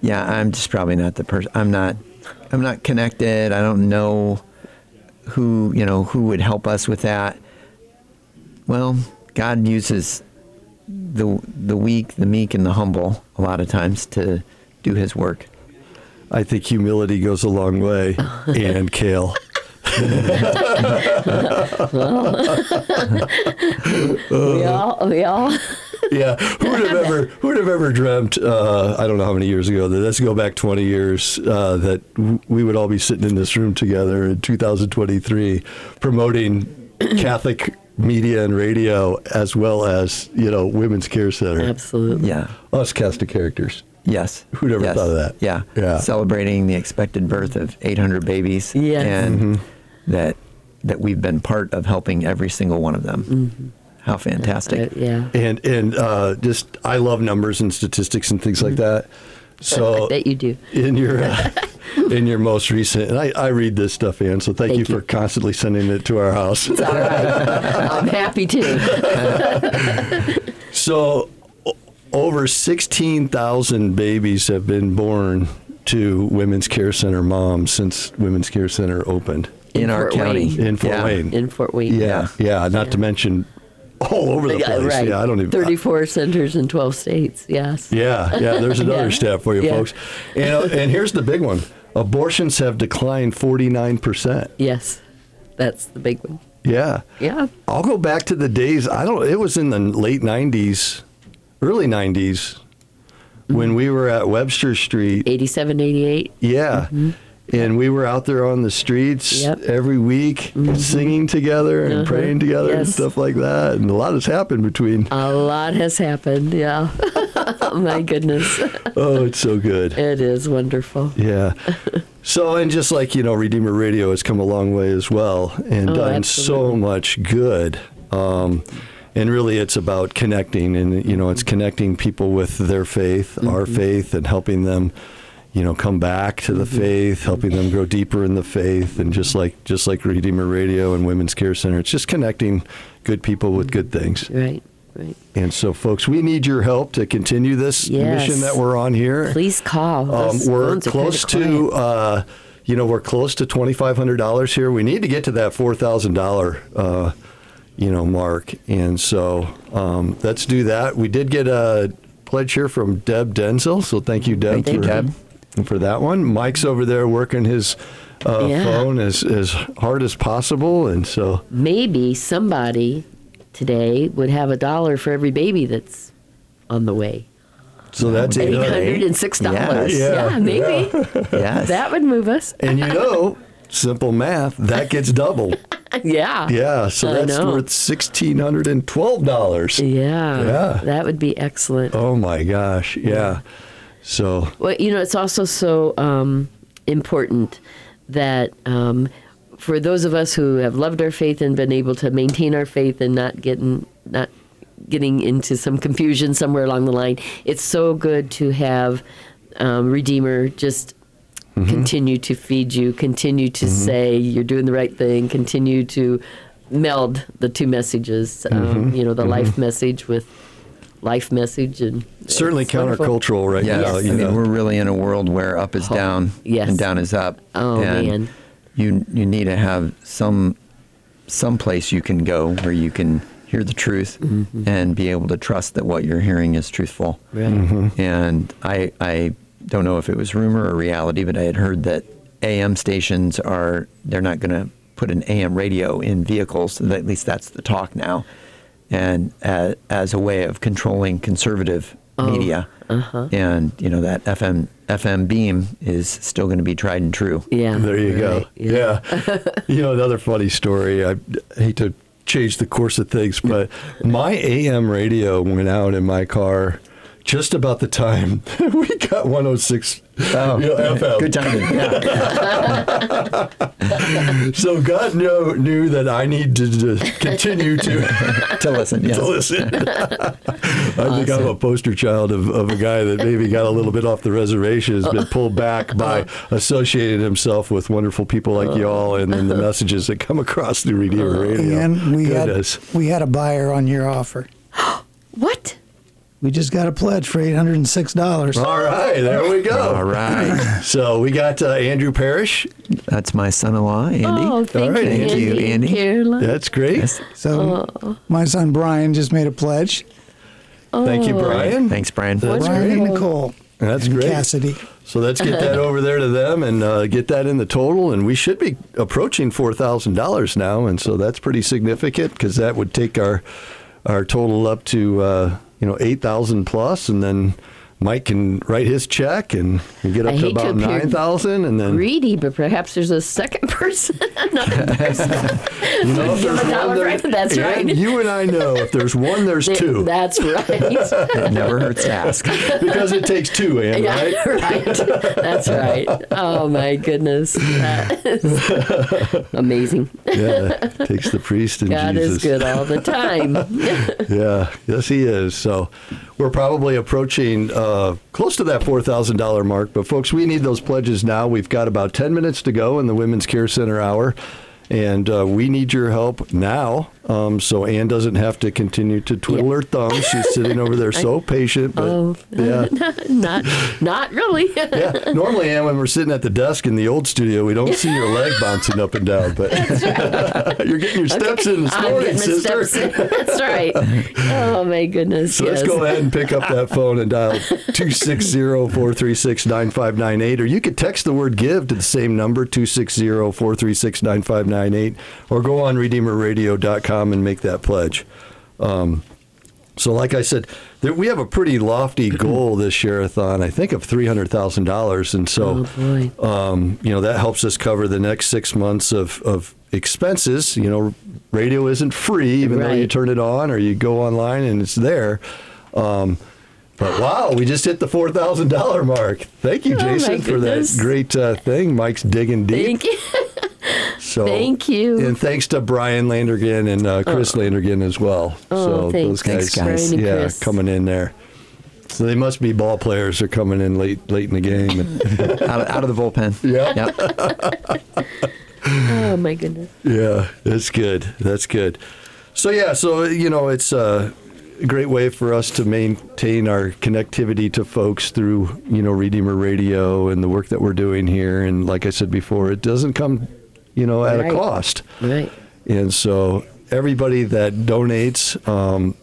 yeah, I'm just probably not the person. I'm not, I'm not connected. I don't know who, you know, who would help us with that. Well, God uses the the weak, the meek, and the humble a lot of times to do his work. I think humility goes a long way, Ann Kale. well, we all, we all. Yeah, who would have ever, who would have ever dreamt, uh, I don't know how many years ago, that let's go back twenty years, uh, that w- we would all be sitting in this room together in two thousand twenty-three promoting Catholic media and radio as well as, you know, Women's Care Center. Absolutely. Yeah. Us cast of characters. Yes. Who'd ever yes. thought of that? Yeah. yeah. Celebrating the expected birth of eight hundred babies yes. and mm-hmm. that that we've been part of helping every single one of them. Mm-hmm. How fantastic. Uh, yeah. And and uh, just, I love numbers and statistics and things like that. So I bet you do. In your uh, in your most recent, and I, I read this stuff, Ann, so thank, thank you, you for constantly sending it to our house. It's all right. I'm happy to. So over sixteen thousand babies have been born to Women's Care Center moms since Women's Care Center opened. In, in our Fort county. Wayne. In Fort yeah. Wayne. In Fort Wayne. Yeah, yeah, yeah not yeah. to mention... all over the place. Right. Yeah, I don't even. thirty-four I, centers in twelve states. Yes. Yeah, yeah. There's another yeah. step for you yeah. folks. And uh, and here's the big one: abortions have declined forty-nine percent. Yes, that's the big one. Yeah. Yeah. I'll go back to the days. I don't. It was in the late nineties, early nineties, mm-hmm. when we were at Webster Street. eighty-seven, eighty-eight Yeah. Mm-hmm. And we were out there on the streets yep. every week, mm-hmm. singing together and uh-huh. praying together yes. and stuff like that. And a lot has happened between. A lot has happened, yeah. My goodness. Oh, it's so good. It is wonderful. Yeah. So, and just like, you know, Redeemer Radio has come a long way as well and oh, done absolutely. so much good. Um, and really it's about connecting and, you know, it's connecting people with their faith, mm-hmm. our faith, and helping them, you know, come back to the faith, helping them grow deeper in the faith. And just like just like Redeemer Radio and Women's Care Center, it's just connecting good people with good things. Right, right. And so, folks, we need your help to continue this yes. mission that we're on here. Please call. Um, we're close to, uh, you know, we're close to twenty-five hundred dollars here. We need to get to that four thousand dollars uh, you know, mark. And so um, let's do that. We did get a pledge here from Deb Denzel. So thank you, Deb. Thank you, Deb. for that one. Mike's over there working his uh, yeah. phone as, as hard as possible, and so maybe somebody today would have a dollar for every baby that's on the way. So that's eight hundred and six dollars. Yeah, maybe. Yeah. That would move us. And you know, simple math, that gets doubled. Yeah. Yeah. So that's worth sixteen hundred and twelve dollars. Yeah. Yeah. That would be excellent. Oh my gosh. Yeah. So. Well, you know, it's also so um, important that um, for those of us who have loved our faith and been able to maintain our faith and not getting not. getting into some confusion somewhere along the line, it's so good to have um, Redeemer just mm-hmm. continue to feed you, continue to mm-hmm. say you're doing the right thing, continue to meld the two messages, um, mm-hmm. you know, the mm-hmm. life message with life message. And certainly countercultural right yes. now. Yes. You I mean, know. We're really in a world where up is oh, down yes. and down is up. Oh, and man. You, you need to have some some place you can go where you can hear the truth mm-hmm. and be able to trust that what you're hearing is truthful. Right. Mm-hmm. And I I don't know if it was rumor or reality, but I had heard that A M stations are, they're not going to put an A M radio in vehicles. So at least that's the talk now. And uh, as a way of controlling conservative oh. media. Uh-huh. And, you know, that F M F M beam is still going to be tried and true. Yeah. There you right. go. Yeah. yeah. You know, another funny story. I hate to change the course of things, but my A M radio went out in my car just about the time we got one oh six oh, you know, F M. Good timing. Yeah. So God knew, knew that I need to, to continue to to listen. Yes. To listen. I awesome. think I'm a poster child of, of a guy that maybe got a little bit off the reservation, has been pulled back by associating himself with wonderful people like y'all, and then the messages that come across through Redeemer Radio. And we Goodness. had we had a buyer on your offer. What? We just got a pledge for eight hundred six dollars. All right, there we go. All right. So we got uh, Andrew Parrish. That's my son-in-law, Andy. Oh, thank All right, you, Andy. You, Andy. Caroline. That's great. Yes. So oh. my son, Brian, just made a pledge. Oh. Thank you, Brian. Thanks, Brian. That's Brian great. And Nicole. That's and great. Cassidy. So let's get that over there to them and uh, get that in the total. And we should be approaching four thousand dollars now. And so that's pretty significant because that would take our, our total up to... Uh, you know, eight thousand plus, and then Mike can write his check and get up I to about nine thousand, and then greedy, but perhaps there's a second person, another person. You know, if there's one, there, right, that's and right. You and I know if there's one, there's two. That's right. It never hurts to ask because it takes two, Ann, yeah, right? Right. That's right. Oh my goodness, that is amazing. Yeah, it takes the priest and God Jesus. God is good all the time. Yeah, yes, He is. So we're probably approaching. Uh, Uh, close to that four thousand dollars mark, but folks, we need those pledges now. We've got about ten minutes to go in the Women's Care Center Hour, and uh, we need your help now, um, so Ann doesn't have to continue to twiddle yeah. her thumbs. She's sitting over there so I, patient, but oh, yeah. not, not really. Yeah. Normally, Ann, when we're sitting at the desk in the old studio, we don't see your leg bouncing up and down, but you're getting your steps okay. in this morning, sister. That's right. Oh, my goodness. So yes. Let's go ahead and pick up that phone and dial two six zero, four three six, nine five nine eight, or you could text the word GIVE to the same number, two six zero, four three six, nine five nine eight, or go on redeemer radio dot com and make that pledge. Um, so like I said, there, we have a pretty lofty goal this share-a-thon, I think, of three hundred thousand dollars. And so, oh um, you know, that helps us cover the next six months of, of expenses. You know, radio isn't free, even right. though you turn it on or you go online and it's there. Um But wow, we just hit the four thousand dollars mark. Thank you, Jason, oh for that great uh, thing. Mike's digging deep. Thank you. So, thank you. And thanks to Brian Landergan and uh, Chris oh. Landergan as well. Oh, so thanks. Those guys, thanks, guys. Yeah, coming in there. So they must be ball players who are coming in late late in the game. out, of, out of the bullpen. Yeah. Yep. Oh, my goodness. Yeah, that's good. That's good. So, yeah, so, you know, it's... Uh, great way for us to maintain our connectivity to folks through, you know, Redeemer Radio and the work that we're doing here. And like I said before, it doesn't come, you know, at right. a cost. Right. And so everybody that donates, um,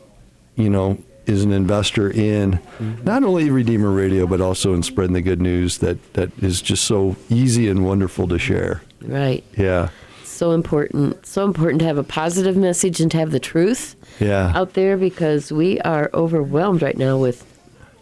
you know, is an investor in mm-hmm. not only Redeemer Radio, but also in spreading the good news that, that is just so easy and wonderful to share. Right. Yeah. So important. So important to have a positive message and to have the truth yeah. out there, because we are overwhelmed right now with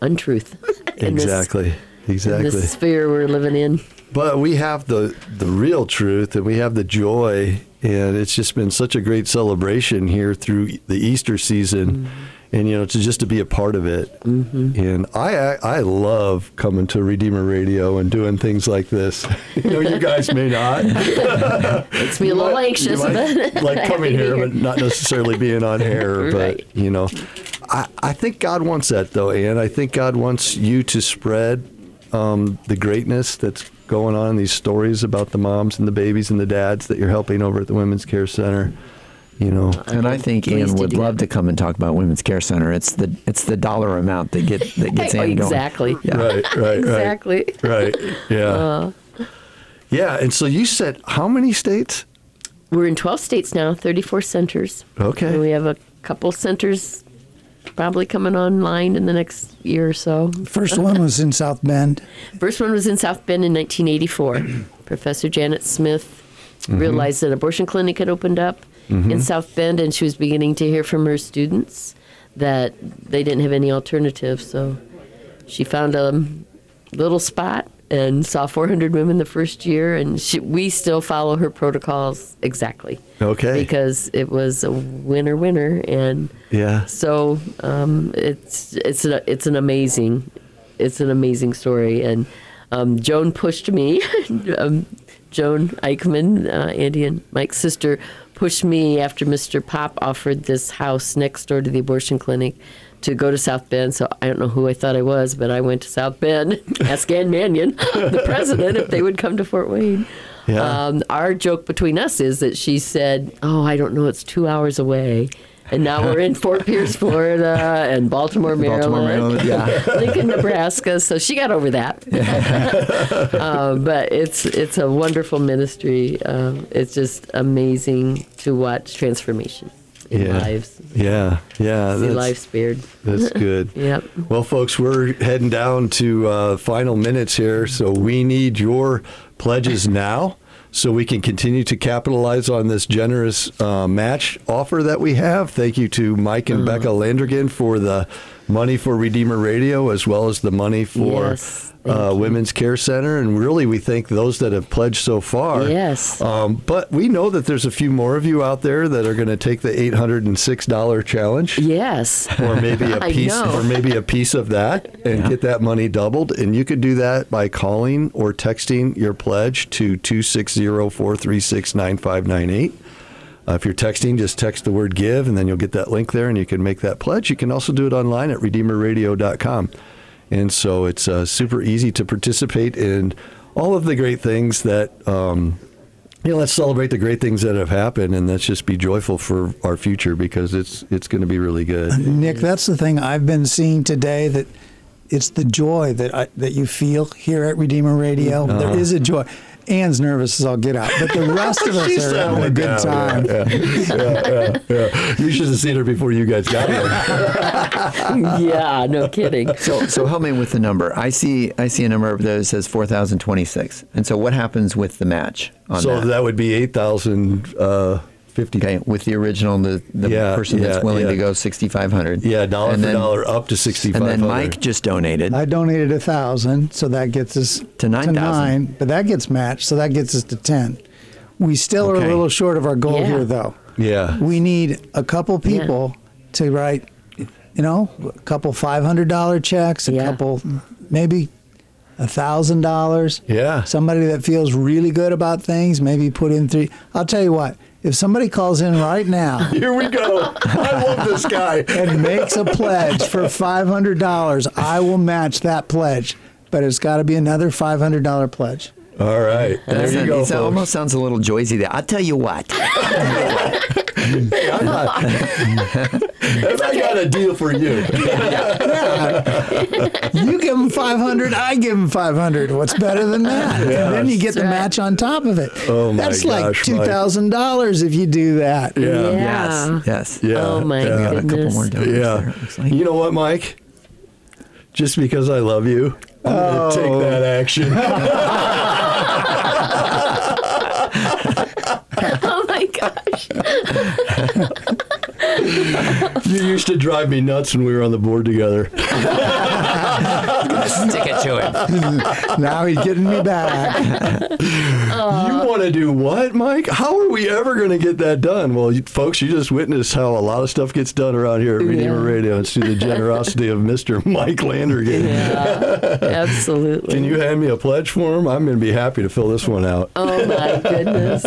untruth. in exactly. This, exactly. In this sphere we're living in. But we have the, the real truth, and we have the joy, and it's just been such a great celebration here through the Easter season. Mm-hmm. And, you know, to just to be a part of it. Mm-hmm. And I, I I love coming to Redeemer Radio and doing things like this. You know, you guys may not. Makes me a little might, anxious. Might, like coming here, here, but not necessarily being on air. Right. But, you know, I, I think God wants that, though, Ann. I think God wants you to spread um, the greatness that's going on, these stories about the moms and the babies and the dads that you're helping over at the Women's Care Center. You know, and I think Ann would love to come and talk about Women's Care Center. It's the it's the dollar amount that get that gets Ann exactly. going. Yeah. Right, right, exactly. Right, right, right. Yeah, uh, yeah. And so you said how many states? We're in twelve states now, thirty-four centers. Okay, and we have a couple centers probably coming online in the next year or so. First one was in South Bend. First one was in South Bend in nineteen eighty-four. Professor Janet Smith mm-hmm. realized that an abortion clinic had opened up. Mm-hmm. in South Bend, and she was beginning to hear from her students that they didn't have any alternative. So she found a little spot and saw four hundred women the first year, and she, we still follow her protocols exactly. Okay. Because it was a winner, winner, and yeah. So um, it's it's an, it's an amazing it's an amazing story, and um, Joan pushed me, um, Joan Eichmann, uh, Andy and Mike's sister. Pushed me after Mister Pop offered this house next door to the abortion clinic to go to South Bend. So I don't know who I thought I was, but I went to South Bend, asked Ann Manion, the president, if they would come to Fort Wayne. Yeah. Um, our joke between us is that she said, oh, I don't know, it's two hours away. And now we're in Fort Pierce, Florida, and Baltimore, Maryland, Baltimore, Maryland yeah. Lincoln, Nebraska. So she got over that. Yeah. um, but it's it's a wonderful ministry. Um, it's just amazing to watch transformation in yeah. lives. Yeah, yeah. See lives spared. That's good. Yep. Well, folks, we're heading down to uh, final minutes here, so we need your pledges now, so we can continue to capitalize on this generous uh, match offer that we have. Thank you to Mike and mm. Becca Landergan for the money for Redeemer Radio, as well as the money for yes, uh, Women's Care Center. And really, we thank those that have pledged so far. Yes. Um, but we know that there's a few more of you out there that are going to take the eight hundred six dollars challenge. Yes. Or maybe a piece, or maybe a piece of that, and yeah. get that money doubled. And you could do that by calling or texting your pledge to two six zero, four three six, nine five nine eight. Uh, if you're texting, just text the word give, and then you'll get that link there, and you can make that pledge. You can also do it online at redeemer radio dot com. And so it's uh, super easy to participate in all of the great things that, um, you know, let's celebrate the great things that have happened, and let's just be joyful for our future, because it's it's going to be really good. Uh, Nick, that's the thing I've been seeing today, that it's the joy that I, that you feel here at Redeemer Radio. Uh-huh. There is a joy. Ann's nervous as I'll get out, but the rest of us are having a good yeah, time. Yeah, yeah, yeah, yeah, yeah. You should have seen her before you guys got here. Yeah, no kidding. So, so help me with the number. I see, I see a number over there that says four thousand twenty-six. And so, what happens with the match? On so that? that would be eight thousand. Uh, fifty. Okay, with the original, the, the yeah, person yeah, that's willing yeah. to go six thousand five hundred dollars. Yeah, dollar and for then, dollar up to six thousand five hundred dollars. And then Mike just donated. I donated one thousand dollars, so that gets us to nine thousand dollars. Nine, but that gets matched, so that gets us to ten. We still okay. are a little short of our goal yeah. here, though. Yeah. We need a couple people yeah. to write, you know, a couple five hundred dollars checks, a yeah. couple, maybe one thousand dollars. Yeah. Somebody that feels really good about things, maybe put in three. I'll tell you what. If somebody calls in right now, here we go. I love this guy. And makes a pledge for five hundred dollars, I will match that pledge. But it's got to be another five hundred dollars pledge. All right. There you go, folks. It almost sounds a little Joyzy there. I'll tell you what. Hey, I'm not. If I got a deal for you. Yeah. You give them five hundred, I give them five hundred. What's better than that? Yeah, and then you get the right. match on top of it. Oh, my That's like gosh, two thousand dollars if you do that. Yeah. yeah. Yes. Yes. Yeah. Oh, my yeah. goodness. A couple more dollars yeah. there, it looks like. You know what, Mike? Just because I love you, I'm oh. going to take that action. Oh my gosh. You used to drive me nuts when we were on the board together. Stick it to him. Now he's getting me back. Aww. You want to do what, Mike? How are we ever going to get that done? Well, you, folks, you just witnessed how a lot of stuff gets done around here at yeah. Redeemer Radio. It's through the generosity of Mister Mike Landergan. Yeah, absolutely. Can you hand me a pledge form? I'm going to be happy to fill this one out. Oh, my goodness.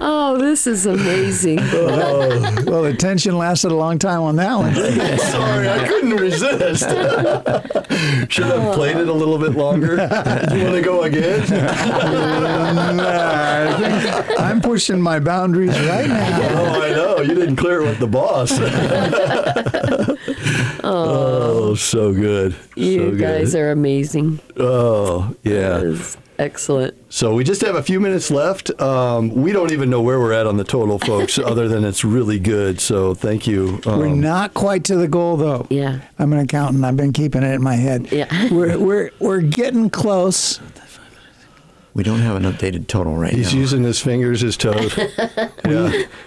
Oh, this is amazing. Oh. Well, the tension lasted a long time on that one. Sorry, I couldn't resist. Should have played it a little bit longer. Do you want to go again? uh, I'm pushing my boundaries right now. Oh, I know. You didn't clear it with the boss. oh. oh, so good. You so guys good. Are amazing. Oh, yeah. Excellent. So we just have a few minutes left. Um, we don't even know where we're at on the total, folks, other than it's really good. So thank you. Um, we're not quite to the goal, though. Yeah. I'm an accountant. I've been keeping it in my head. Yeah. We're we're we're getting close. We don't have an updated total right He's now. He's using his fingers, his toes. yeah.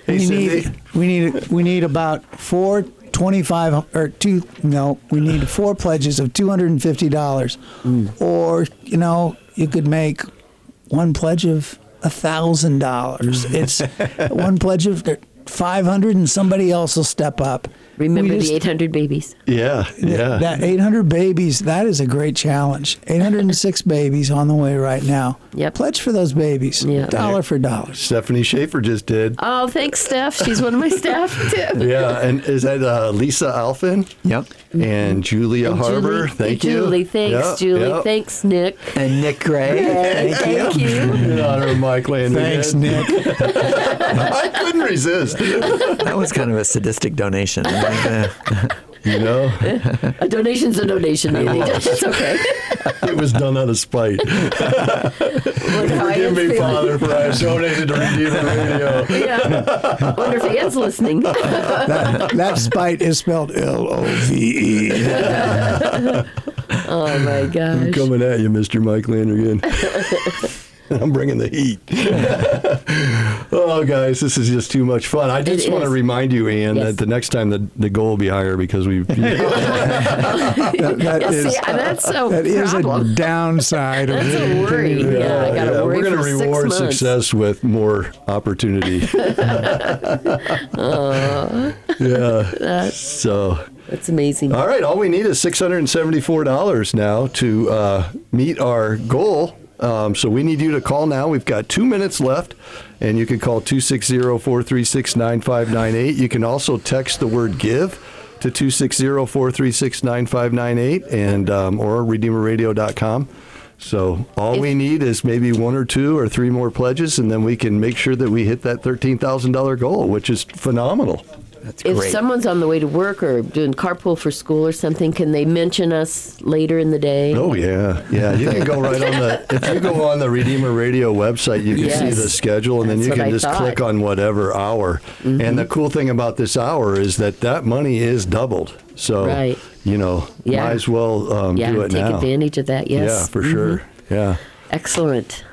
We, we need we need we need about four. Twenty-five or two? No, we need four pledges of two hundred and fifty dollars, mm. or you know, you could make one pledge of a thousand dollars. It's one pledge of five hundred, and somebody else will step up. Remember just, the eight hundred babies. Yeah, yeah. That eight hundred babies. That is a great challenge. Eight hundred and six babies on the way right now. Yep. Pledge for those babies. Yep. Dollar for dollar. Stephanie Schaefer just did. Oh, thanks, Steph. She's one of my staff too. Yeah, and is that uh, Lisa Alfin? Yep. And Julia and Harbor. Julie, thank you. Julie, thanks, yep, Julie. Yep. Thanks, Nick. And Nick Gray. Thank, thank you. you. In honor of Mike Landergan. Thanks, Nick. I couldn't resist. That was kind of a sadistic donation. You know? A donation's a donation, I think. It's okay. It was done out of spite. Well, forgive me, Father, for I have donated to Redeemer Radio. Yeah. I wonder if Ann's listening. That, that spite is spelled L O V E. Oh, my gosh. I'm coming at you, Mister Mike Landergan. I'm bringing the heat. Oh, guys, this is just too much fun. I just want to remind you, Ann, yes. that the next time the, the goal will be higher because we've... that that, yes, is, yeah, that's a that is a downside. That's of a worry. Yeah, yeah, I got to yeah. worry We're going to reward success with more opportunity. uh, yeah, that's... so... That's amazing. All right, all we need is six hundred seventy-four dollars now to uh, meet our goal. Um, so we need you to call now. We've got two minutes left, and you can call two six zero, four three six, nine five nine eight. You can also text the word GIVE to two six zero, four three six, nine five nine eight and um, or redeemer radio dot com. So all we need is maybe one or two or three more pledges, and then we can make sure that we hit that thirteen thousand dollars goal, which is phenomenal. That's great. If someone's on the way to work or doing carpool for school or something, can they mention us later in the day? Oh, yeah. Yeah, you can go right on the, if you go on the Redeemer Radio website, you can yes. see the schedule, and That's then you can I just thought. click on whatever hour. Mm-hmm. And the cool thing about this hour is that that money is doubled. So, right. you know, yeah. might as well um, yeah, do it take now. Take advantage of that, yes. Yeah, for mm-hmm. sure. Yeah. Excellent.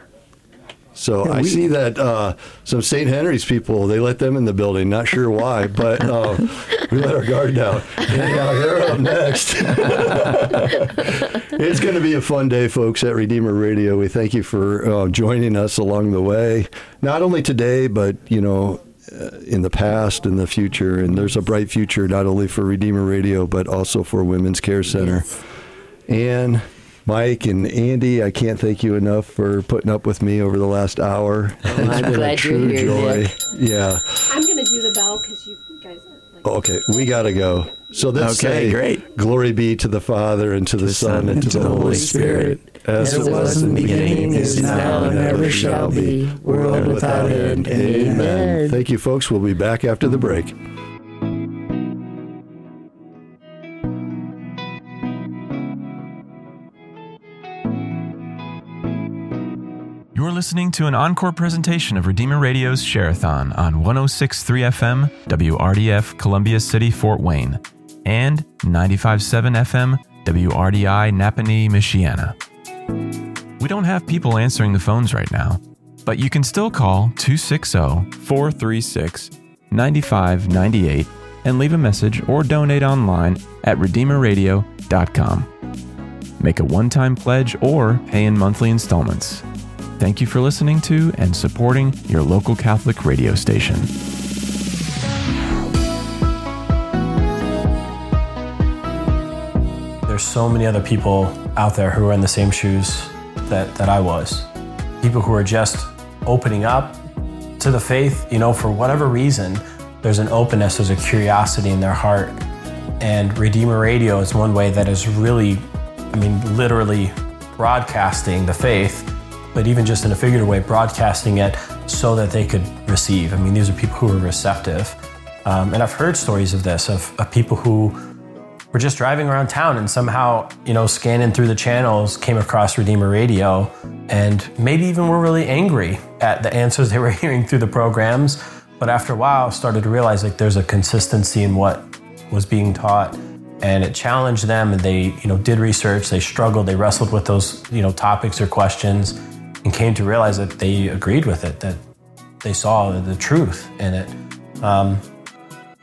So yeah, I we, see that uh, some Saint Henry's people, they let them in the building. Not sure why, but um, we let our guard down. Anyhow, they're up next. It's going to be a fun day, folks, at Redeemer Radio. We thank you for uh, joining us along the way, not only today, but, you know, in the past and the future. And there's a bright future, not only for Redeemer Radio, but also for Women's Care Center. Yes. And... Mike and Andy, I can't thank you enough for putting up with me over the last hour. Oh, it's I'm been glad a true you're here, joy. Yeah. I'm going to do the bell because you guys are like... Okay, we got to go. So that's okay, great. Glory be to the Father and to, to the Son and, and to the Holy Spirit. Spirit. as it was in the beginning, is now, and ever shall be, world without end. Amen. Thank you, folks. We'll be back after the break. You're listening to an encore presentation of Redeemer Radio's Share-a-thon on one oh six point three F M, W R D F, Columbia City, Fort Wayne, and ninety-five point seven F M, W R D I, Napanee, Michiana. We don't have people answering the phones right now, but you can still call two six zero, four three six, nine five nine eight and leave a message or donate online at redeemer radio dot com. Make a one-time pledge or pay in monthly installments. Thank you for listening to and supporting your local Catholic radio station. There's so many other people out there who are in the same shoes that, that I was. People who are just opening up to the faith, you know, for whatever reason, there's an openness, there's a curiosity in their heart. And Redeemer Radio is one way that is really, I mean, literally broadcasting the faith, but even just in a figurative way, broadcasting it so that they could receive. I mean, these are people who are receptive. Um, and I've heard stories of this, of, of people who were just driving around town and somehow, you know, scanning through the channels, came across Redeemer Radio, and maybe even were really angry at the answers they were hearing through the programs. But after a while, started to realize like there's a consistency in what was being taught. And it challenged them, and they, you know, did research, they struggled, they wrestled with those, you know, topics or questions, and came to realize that they agreed with it, that they saw the truth in it. Um,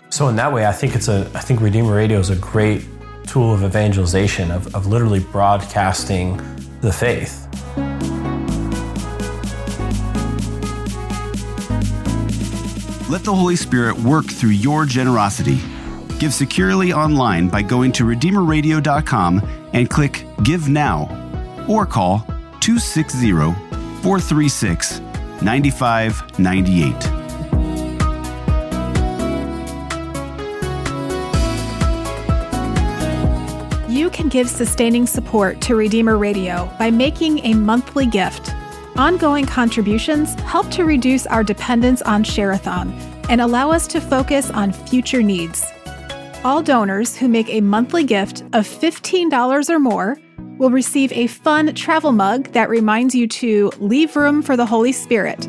so in that way, I think it's a, I think Redeemer Radio is a great tool of evangelization, of, of literally broadcasting the faith. Let the Holy Spirit work through your generosity. Give securely online by going to redeemer radio dot com and click Give Now, or call two six zero, four three six, nine five nine eight. You can give sustaining support to Redeemer Radio by making a monthly gift. Ongoing contributions help to reduce our dependence on Share-a-thon and allow us to focus on future needs. All donors who make a monthly gift of fifteen dollars or more will receive a fun travel mug that reminds you to leave room for the Holy Spirit.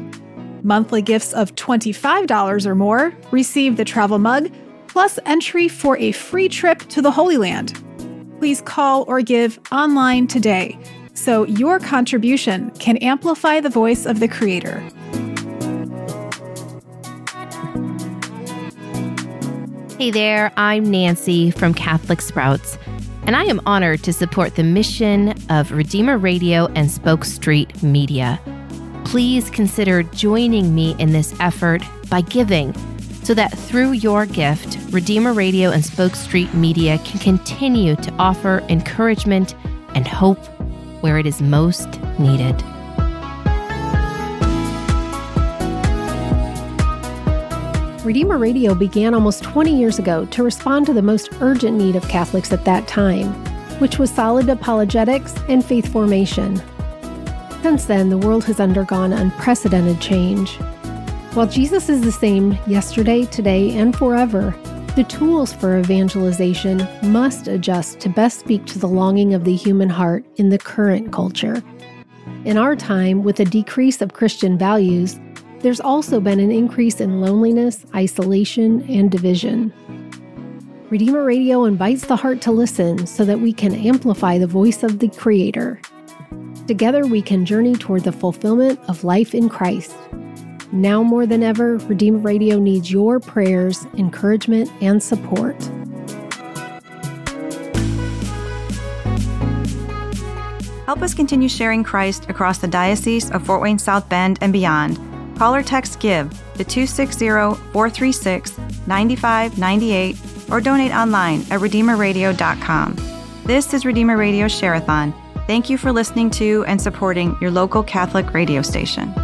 Monthly gifts of twenty-five dollars or more receive the travel mug, plus entry for a free trip to the Holy Land. Please call or give online today so your contribution can amplify the voice of the Creator. Hey there, I'm Nancy from Catholic Sprouts, and I am honored to support the mission of Redeemer Radio and Spoke Street Media. Please consider joining me in this effort by giving, so that through your gift, Redeemer Radio and Spoke Street Media can continue to offer encouragement and hope where it is most needed. Redeemer Radio began almost twenty years ago to respond to the most urgent need of Catholics at that time, which was solid apologetics and faith formation. Since then, the world has undergone unprecedented change. While Jesus is the same yesterday, today, and forever, the tools for evangelization must adjust to best speak to the longing of the human heart in the current culture. In our time, with a decrease of Christian values, there's also been an increase in loneliness, isolation, and division. Redeemer Radio invites the heart to listen so that we can amplify the voice of the Creator. Together, we can journey toward the fulfillment of life in Christ. Now more than ever, Redeemer Radio needs your prayers, encouragement, and support. Help us continue sharing Christ across the Diocese of Fort Wayne, South Bend, and beyond. Call or text GIVE to two six zero, four three six, nine five nine eight or donate online at redeemer radio dot com. This is Redeemer Radio Share-a-thon. Thank you for listening to and supporting your local Catholic radio station.